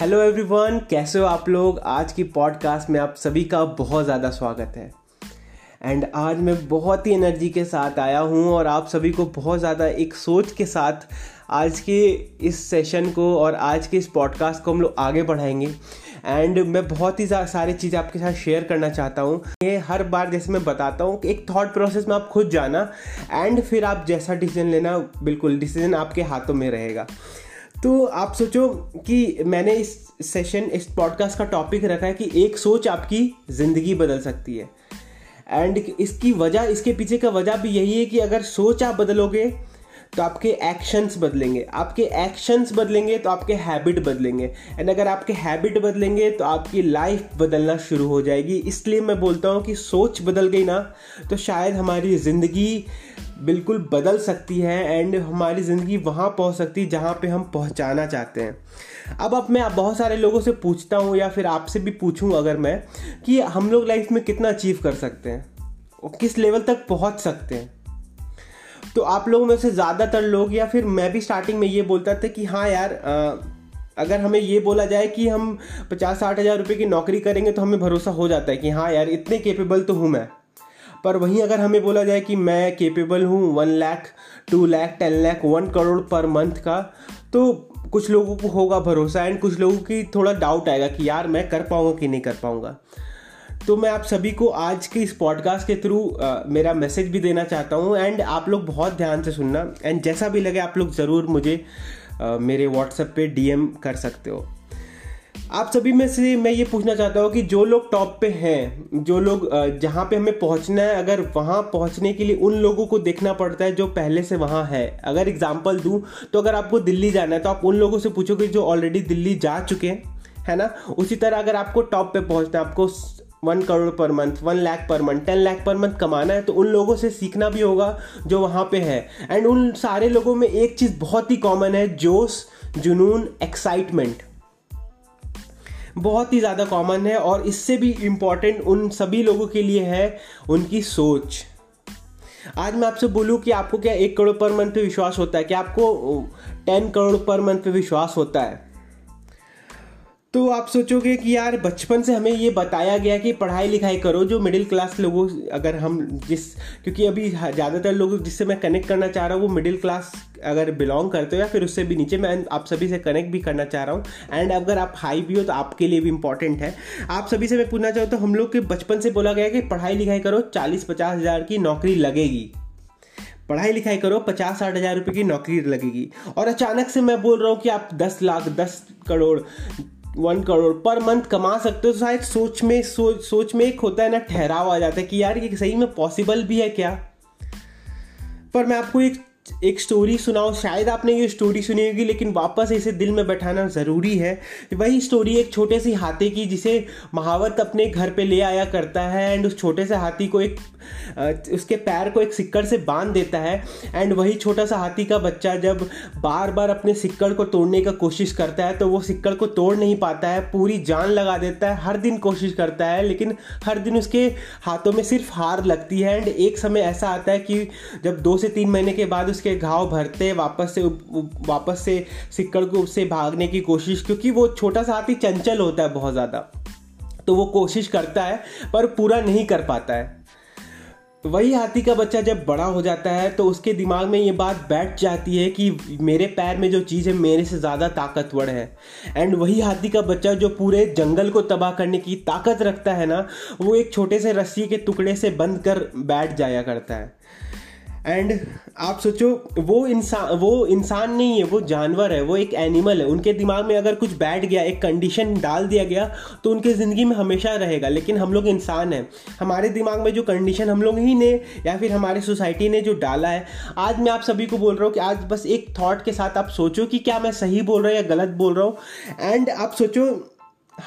Hello everyone, कैसे हो आप लोग। आज की पॉडकास्ट में आप सभी का बहुत ज़्यादा स्वागत है। एंड आज मैं बहुत ही एनर्जी के साथ आया हूँ और आप सभी को बहुत ज़्यादा एक सोच के साथ आज के इस सेशन को और आज के इस पॉडकास्ट को हम लोग आगे बढ़ाएंगे। एंड मैं बहुत ही सारी चीज़ें आपके साथ शेयर करना चाहता हूँ। ये हर बार जैसे मैं बताता हूँ कि एक थॉट प्रोसेस में आप खुद जाना एंड फिर आप जैसा डिसीजन लेना, बिल्कुल डिसीजन आपके हाथों में रहेगा। तो आप सोचो कि मैंने इस सेशन, इस पॉडकास्ट का टॉपिक रखा है कि एक सोच आपकी ज़िंदगी बदल सकती है। एंड इसकी वजह, इसके पीछे का वजह भी यही है कि अगर सोच आप बदलोगे तो आपके एक्शंस बदलेंगे, आपके एक्शंस बदलेंगे तो आपके हैबिट बदलेंगे, एंड अगर आपके हैबिट बदलेंगे तो आपकी लाइफ बदलना शुरू हो जाएगी। इसलिए मैं बोलता हूँ कि सोच बदल गई ना तो शायद हमारी ज़िंदगी बिल्कुल बदल सकती है एंड हमारी ज़िंदगी वहाँ पहुँच सकती है जहाँ पे हम पहुँचाना चाहते हैं। अब मैं बहुत सारे लोगों से पूछता हूँ या फिर आपसे भी पूछूँ अगर मैं, कि हम लोग लाइफ में कितना अचीव कर सकते हैं और किस लेवल तक पहुँच सकते हैं। तो आप लोगों में से ज़्यादातर लोग, या फिर मैं भी स्टार्टिंग में ये बोलता था कि हाँ यार, अगर हमें ये बोला जाए कि हम 50-60 हज़ार रुपये की नौकरी करेंगे तो हमें भरोसा हो जाता है कि हाँ यार इतने केपेबल तो हूँ मैं। पर वहीं अगर हमें बोला जाए कि मैं केपेबल हूँ 1 लाख 2 लाख 10 लाख 1 करोड़ पर मंथ का, तो कुछ लोगों को होगा भरोसा एंड कुछ लोगों की थोड़ा डाउट आएगा कि यार मैं कर पाऊँगा कि नहीं कर पाऊँगा। तो मैं आप सभी को आज के इस पॉडकास्ट के थ्रू मेरा मैसेज भी देना चाहता हूँ एंड आप लोग बहुत ध्यान से सुनना। एंड जैसा भी लगे आप लोग ज़रूर मुझे मेरे व्हाट्सएप पे डीएम कर सकते हो। आप सभी में से मैं ये पूछना चाहता हूँ कि जो लोग टॉप पे हैं, जो लोग जहाँ पे हमें पहुँचना है, अगर वहाँ पहुँचने के लिए उन लोगों को देखना पड़ता है जो पहले से वहाँ है। अगर एग्जाम्पल दूँ तो अगर आपको दिल्ली जाना है तो आप उन लोगों से पूछोगे जो ऑलरेडी दिल्ली जा चुके हैं, है ना। उसी तरह अगर आपको टॉप पे पहुँचना है, आपको 1 crore per month, 1 lakh per month, 10 lakh per month कमाना है, तो उन लोगों से सीखना भी होगा जो वहाँ पे है। एंड उन सारे लोगों में एक चीज़ बहुत ही कॉमन है, जोश, जुनून, एक्साइटमेंट बहुत ही ज़्यादा कॉमन है। और इससे भी इम्पॉर्टेंट उन सभी लोगों के लिए है उनकी सोच। आज मैं आपसे बोलूँ कि आपको क्या 1 करोड़ पर मंथ पे विश्वास होता है, क्या आपको 10 करोड़ पर मंथ पे विश्वास होता है। तो आप सोचोगे कि यार बचपन से हमें ये बताया गया कि पढ़ाई लिखाई करो, जो मिडिल क्लास लोगों, अगर हम जिस, क्योंकि अभी ज़्यादातर लोग जिससे मैं कनेक्ट करना चाह रहा हूँ वो मिडिल क्लास अगर बिलोंग करते हो या फिर उससे भी नीचे, मैं आप सभी से कनेक्ट भी करना चाह रहा हूँ। एंड अगर आप हाई भी हो तो आपके लिए भी इंपॉर्टेंट है। आप सभी से मैं पूछना चाहूँ, तो हम लोग के बचपन से बोला गया कि पढ़ाई लिखाई करो, 40-50 हज़ार की नौकरी लगेगी, पढ़ाई लिखाई करो 50-60 हज़ार रुपये की नौकरी लगेगी। और अचानक से मैं बोल रहा हूँ कि आप 10 लाख, 10 करोड़, 1 करोड़ पर मंथ कमा सकते हो। तो शायद सोच में एक होता है ना, ठहराव आ जाता है कि यार ये सही में पॉसिबल भी है क्या। पर मैं आपको एक स्टोरी सुनाऊँ, शायद आपने ये स्टोरी सुनी होगी लेकिन वापस इसे दिल में बैठाना ज़रूरी है। वही स्टोरी एक छोटे से हाथी की, जिसे महावत अपने घर पे ले आया करता है। एंड उस छोटे से हाथी को उसके पैर को एक सिक्कड़ से बांध देता है। एंड वही छोटा सा हाथी का बच्चा जब बार बार अपने सिक्कड़ को तोड़ने का कोशिश करता है तो वो सिक्कड़ को तोड़ नहीं पाता है, पूरी जान लगा देता है, हर दिन कोशिश करता है लेकिन हर दिन उसके हाथों में सिर्फ हार लगती है। एंड एक समय ऐसा आता है कि जब 2 से 3 महीने के बाद उसके घाव भरते, वापस से सिक्कड़ को उससे भागने की कोशिश, क्योंकि वो छोटा सा हाथी चंचल होता है बहुत ज़्यादा, तो वो कोशिश करता है पर पूरा नहीं कर पाता है। वही हाथी का बच्चा जब बड़ा हो जाता है तो उसके दिमाग में ये बात बैठ जाती है कि मेरे पैर में जो चीज़ है मेरे से ज़्यादा ताकतवर है। एंड वही हाथी का बच्चा जो पूरे जंगल को तबाह करने की ताकत रखता है ना, वो एक छोटे से रस्सी के टुकड़े से बंद कर बैठ जाया करता है। एंड आप सोचो वो इंसान नहीं है, वो जानवर है, वो एक एनिमल है। उनके दिमाग में अगर कुछ बैठ गया, एक कंडीशन डाल दिया गया तो उनके ज़िंदगी में हमेशा रहेगा। लेकिन हम लोग इंसान हैं, हमारे दिमाग में जो कंडीशन हम लोग ही ने या फिर हमारी सोसाइटी ने जो डाला है। आज मैं आप सभी को बोल रहा हूँ कि आज बस एक थॉट के साथ आप सोचो कि क्या मैं सही बोल रहा हूँ या गलत बोल रहा हूँ। एंड आप सोचो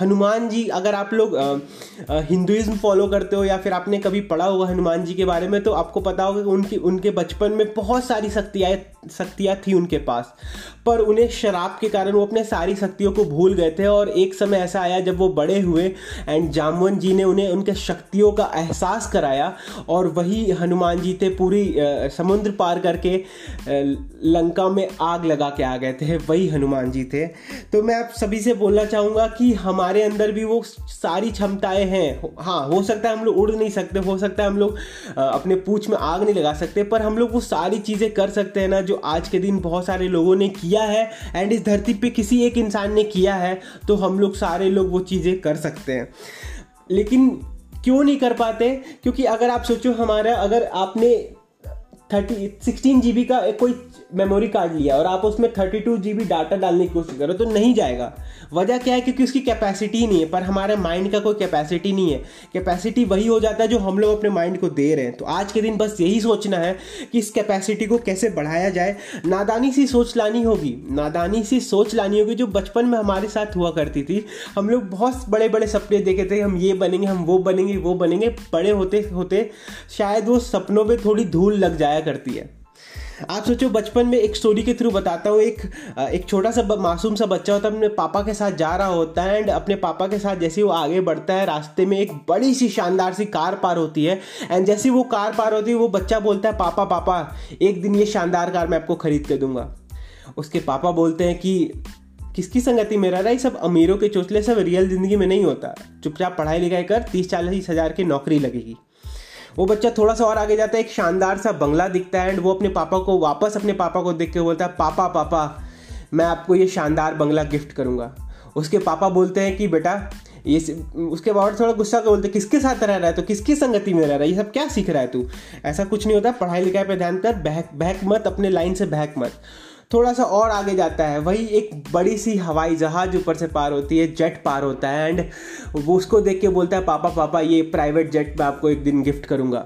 हनुमान जी, अगर आप लोग हिंदुइज्म फॉलो करते हो या फिर आपने कभी पढ़ा होगा हनुमान जी के बारे में, तो आपको पता होगा कि उनके बचपन में बहुत सारी शक्तियाँ थी उनके पास, पर उन्हें शराब के कारण वो अपने सारी शक्तियों को भूल गए थे। और एक समय ऐसा आया जब वो बड़े हुए एंड जामवंत जी ने उन्हें उनके शक्तियों का एहसास कराया, और वही हनुमान जी थे पूरी समुद्र पार करके लंका में आग लगा के आ गए थे, वही हनुमान जी थे। तो मैं आप सभी से बोलना चाहूँगा कि हमारे अंदर भी वो सारी क्षमताएं हैं। हाँ, हो सकता है हम लोग उड़ नहीं सकते, हो सकता है हम लोग अपने पूंछ में आग नहीं लगा सकते, पर हम लोग वो सारी चीज़ें कर सकते हैं ना, जो आज के दिन बहुत सारे लोगों ने किया है एंड इस धरती पे किसी एक इंसान ने किया है, तो हम लोग सारे लोग वो चीज़ें कर सकते हैं। लेकिन क्यों नहीं कर पाते? क्योंकि अगर आप सोचो, अगर आपने 16 GB का कोई मेमोरी कार्ड लिया और आप उसमें 32 GB डाटा डालने की कोशिश करो तो नहीं जाएगा। वजह क्या है? क्योंकि उसकी कैपेसिटी नहीं है। पर हमारे माइंड का कोई कैपेसिटी नहीं है, कैपेसिटी वही हो जाता है जो हम लोग अपने माइंड को दे रहे हैं। तो आज के दिन बस यही सोचना है कि इस कैपेसिटी को कैसे बढ़ाया जाए। नादानी सी सोच लानी होगी जो बचपन में हमारे साथ हुआ करती थी। हम लोग बहुत बड़े बड़े सपने देखे थे, हम ये बनेंगे, हम वो बनेंगे। बड़े होते होते शायद वो सपनों पर थोड़ी धूल लग जाया करती है। आप सोचो, बचपन में एक स्टोरी के थ्रू बताता हूँ। एक छोटा सा मासूम सा बच्चा होता है, अपने पापा के साथ जा रहा होता है एंड अपने पापा के साथ जैसे वो आगे बढ़ता है, रास्ते में एक बड़ी सी शानदार सी कार पार होती है एंड जैसे वो कार पार होती है वो बच्चा बोलता है, पापा एक दिन ये शानदार कार मैं आपको खरीद के दूंगा। उसके पापा बोलते हैं कि किसकी संगति में रह रहा है, सब अमीरों के चोचले, सब रियल ज़िंदगी में नहीं होता, चुपचाप पढ़ाई लिखाई कर, 30-40 हज़ार की नौकरी लगेगी। वो बच्चा थोड़ा सा और आगे जाता है, एक शानदार सा बंगला दिखता है एंड वो अपने पापा को देख के बोलता है, पापा मैं आपको ये शानदार बंगला गिफ्ट करूँगा। उसके पापा बोलते हैं कि बेटा ये, उसके बाद थोड़ा गुस्सा कर बोलते हैं, किसके साथ रह रहा है, तो किसकी संगति में रह रहा है, ये सब क्या सीख रहा है तू, ऐसा कुछ नहीं होता, पढ़ाई लिखाई पर ध्यान कर, बहक मत, अपने लाइन से बहक मत। थोड़ा सा और आगे जाता है, वही एक बड़ी सी हवाई जहाज़ ऊपर से पार होती है, जेट पार होता है एंड वो उसको देख के बोलता है, पापा ये प्राइवेट जेट मैं आपको एक दिन गिफ्ट करूँगा।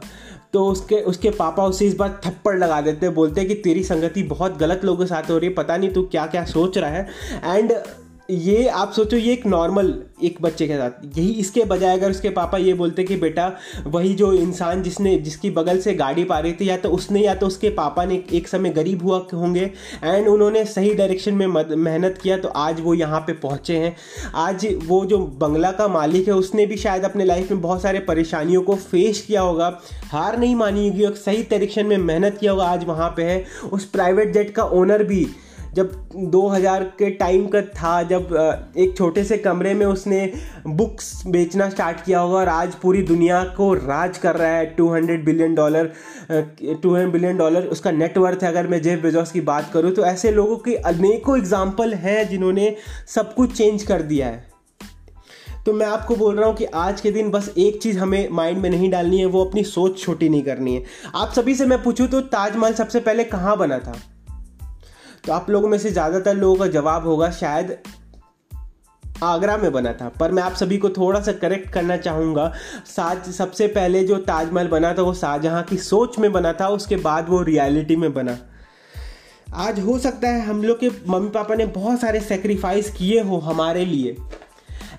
तो उसके पापा उसे इस बार थप्पड़ लगा देते हैं, बोलते हैं कि तेरी संगति बहुत गलत लोगों के साथ हो रही है, पता नहीं तू क्या क्या सोच रहा है। एंड ये आप सोचो, ये एक नॉर्मल एक बच्चे के साथ यही। इसके बजाय अगर उसके पापा ये बोलते कि बेटा वही जो इंसान जिसकी बगल से गाड़ी पा रही थी, या तो उसने या तो उसके पापा ने एक समय गरीब हुआ होंगे एंड उन्होंने सही डायरेक्शन में मेहनत किया तो आज वो यहाँ पे पहुँचे हैं। आज वो जो बंगला का मालिक है उसने भी शायद अपने लाइफ में बहुत सारे परेशानियों को फेस किया होगा, हार नहीं मानी होगी और सही डायरेक्शन में मेहनत किया होगा, आज वहाँ पर है। उस प्राइवेट जेट का ओनर भी जब 2000 के टाइम का था, जब एक छोटे से कमरे में उसने बुक्स बेचना स्टार्ट किया होगा और आज पूरी दुनिया को राज कर रहा है। $200 बिलियन उसका नेटवर्थ है, अगर मैं जेफ बेजोस की बात करूँ तो। ऐसे लोगों के अनेकों एग्जाम्पल हैं जिन्होंने सब कुछ चेंज कर दिया है। तो मैं आपको बोल रहा हूँ कि आज के दिन बस एक चीज़ हमें माइंड में नहीं डालनी है, वो अपनी सोच छोटी नहीं करनी है। आप सभी से मैं पूछूँ तो ताजमहल सबसे पहले कहाँ बना था, तो आप लोगों में से ज़्यादातर लोगों का जवाब होगा शायद आगरा में बना था। पर मैं आप सभी को थोड़ा सा करेक्ट करना चाहूँगा, सबसे पहले जो ताजमहल बना था वो शाहजहाँ की सोच में बना था, उसके बाद वो रियलिटी में बना। आज हो सकता है हम लोग के मम्मी पापा ने बहुत सारे सेक्रीफाइस किए हो हमारे लिए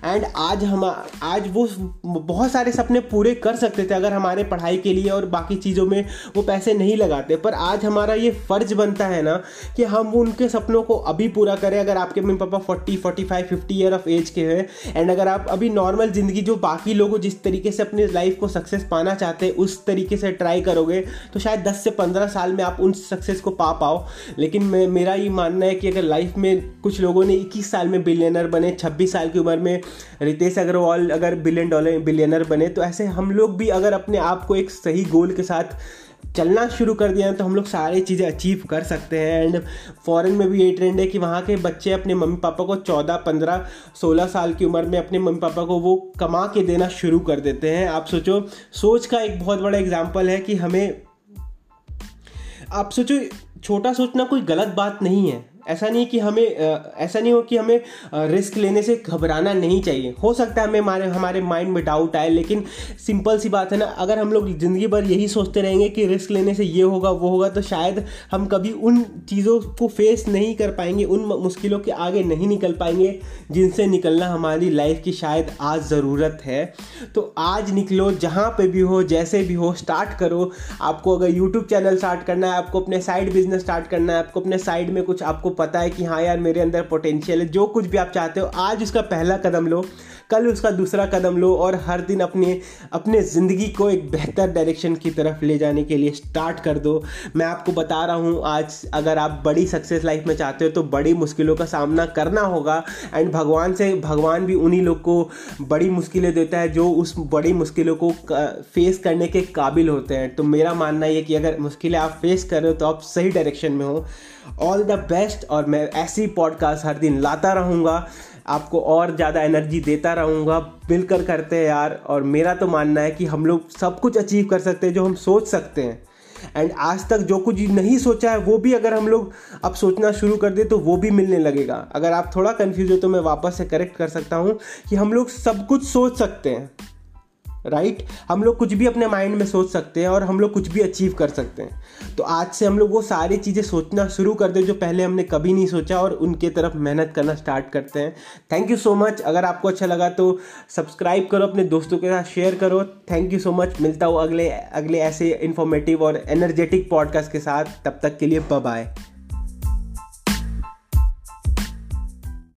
एंड आज वो बहुत सारे सपने पूरे कर सकते थे अगर हमारे पढ़ाई के लिए और बाकी चीज़ों में वो पैसे नहीं लगाते। पर आज हमारा ये फ़र्ज बनता है ना कि हम उनके सपनों को अभी पूरा करें। अगर आपके मम्मी पापा 40, 45, 50 ईयर ऑफ एज के हैं एंड अगर आप अभी नॉर्मल ज़िंदगी जो बाकी लोगों जिस तरीके से अपने लाइफ को सक्सेस पाना चाहते हैं उस तरीके से ट्राई करोगे तो शायद 10 से 15 साल में आप उन सक्सेस को पा पाओ। लेकिन मेरा ये मानना है कि अगर लाइफ में कुछ लोगों ने 21 साल में बिलियनर बने, 26 साल की उम्र में रितेश अग्रवाल अगर बिलियनर बने, तो ऐसे हम लोग भी अगर अपने आप को एक सही गोल के साथ चलना शुरू कर दिया तो हम लोग सारी चीज़ें अचीव कर सकते हैं। एंड फॉरेन में भी ये ट्रेंड है कि वहाँ के बच्चे अपने मम्मी पापा को 14, 15, 16 साल की उम्र में अपने मम्मी पापा को वो कमा के देना शुरू कर देते हैं। आप सोचो, सोच का एक बहुत बड़ा एग्जाम्पल है कि हमें, आप सोचो छोटा सोचना कोई गलत बात नहीं है। ऐसा नहीं हो कि हमें रिस्क लेने से घबराना नहीं चाहिए। हो सकता है हमें हमारे माइंड में डाउट आए, लेकिन सिंपल सी बात है ना, अगर हम लोग ज़िंदगी भर यही सोचते रहेंगे कि रिस्क लेने से ये होगा वो होगा, तो शायद हम कभी उन चीज़ों को फेस नहीं कर पाएंगे, उन मुश्किलों के आगे नहीं निकल पाएंगे जिनसे निकलना हमारी लाइफ की शायद आज ज़रूरत है। तो आज निकलो, जहाँ पे भी हो जैसे भी हो स्टार्ट करो। आपको अगर यूट्यूब चैनल स्टार्ट करना है, आपको अपने साइड बिजनेस स्टार्ट करना है, आपको अपने साइड में कुछ आपको पता है कि हाँ यार मेरे अंदर पोटेंशियल है, जो कुछ भी आप चाहते हो, आज उसका पहला कदम लो, कल उसका दूसरा कदम लो, और हर दिन अपने ज़िंदगी को एक बेहतर डायरेक्शन की तरफ ले जाने के लिए स्टार्ट कर दो। मैं आपको बता रहा हूँ, आज अगर आप बड़ी सक्सेस लाइफ में चाहते हो तो बड़ी मुश्किलों का सामना करना होगा। एंड भगवान भी उन्हीं लोग को बड़ी मुश्किलें देता है जो उस बड़ी मुश्किलों को फेस करने के काबिल होते हैं। तो मेरा मानना है कि अगर मुश्किलें आप फेस कर रहे हो तो आप सही डायरेक्शन में हो। ऑल द बेस्ट, और मैं ऐसी पॉडकास्ट हर दिन लाता रहूँगा, आपको और ज़्यादा एनर्जी देता रहूँगा। मिलकर करते हैं यार, और मेरा तो मानना है कि हम लोग सब कुछ अचीव कर सकते हैं जो हम सोच सकते हैं। एंड आज तक जो कुछ नहीं सोचा है वो भी अगर हम लोग अब सोचना शुरू कर दे तो वो भी मिलने लगेगा। अगर आप थोड़ा कंफ्यूज हो तो मैं वापस से करेक्ट कर सकता हूँ कि हम लोग सब कुछ सोच सकते हैं, राइट? हम लोग कुछ भी अपने माइंड में सोच सकते हैं और हम लोग कुछ भी अचीव कर सकते हैं। तो आज से हम लोग वो सारी चीज़ें सोचना शुरू कर दें जो पहले हमने कभी नहीं सोचा, और उनके तरफ मेहनत करना स्टार्ट करते हैं। Thank you so much. अगर आपको अच्छा लगा तो सब्सक्राइब करो, अपने दोस्तों के साथ शेयर करो। Thank you so much. मिलता हूँ अगले ऐसे इन्फॉर्मेटिव और एनर्जेटिक पॉडकास्ट के साथ। तब तक के लिए बाय बाय।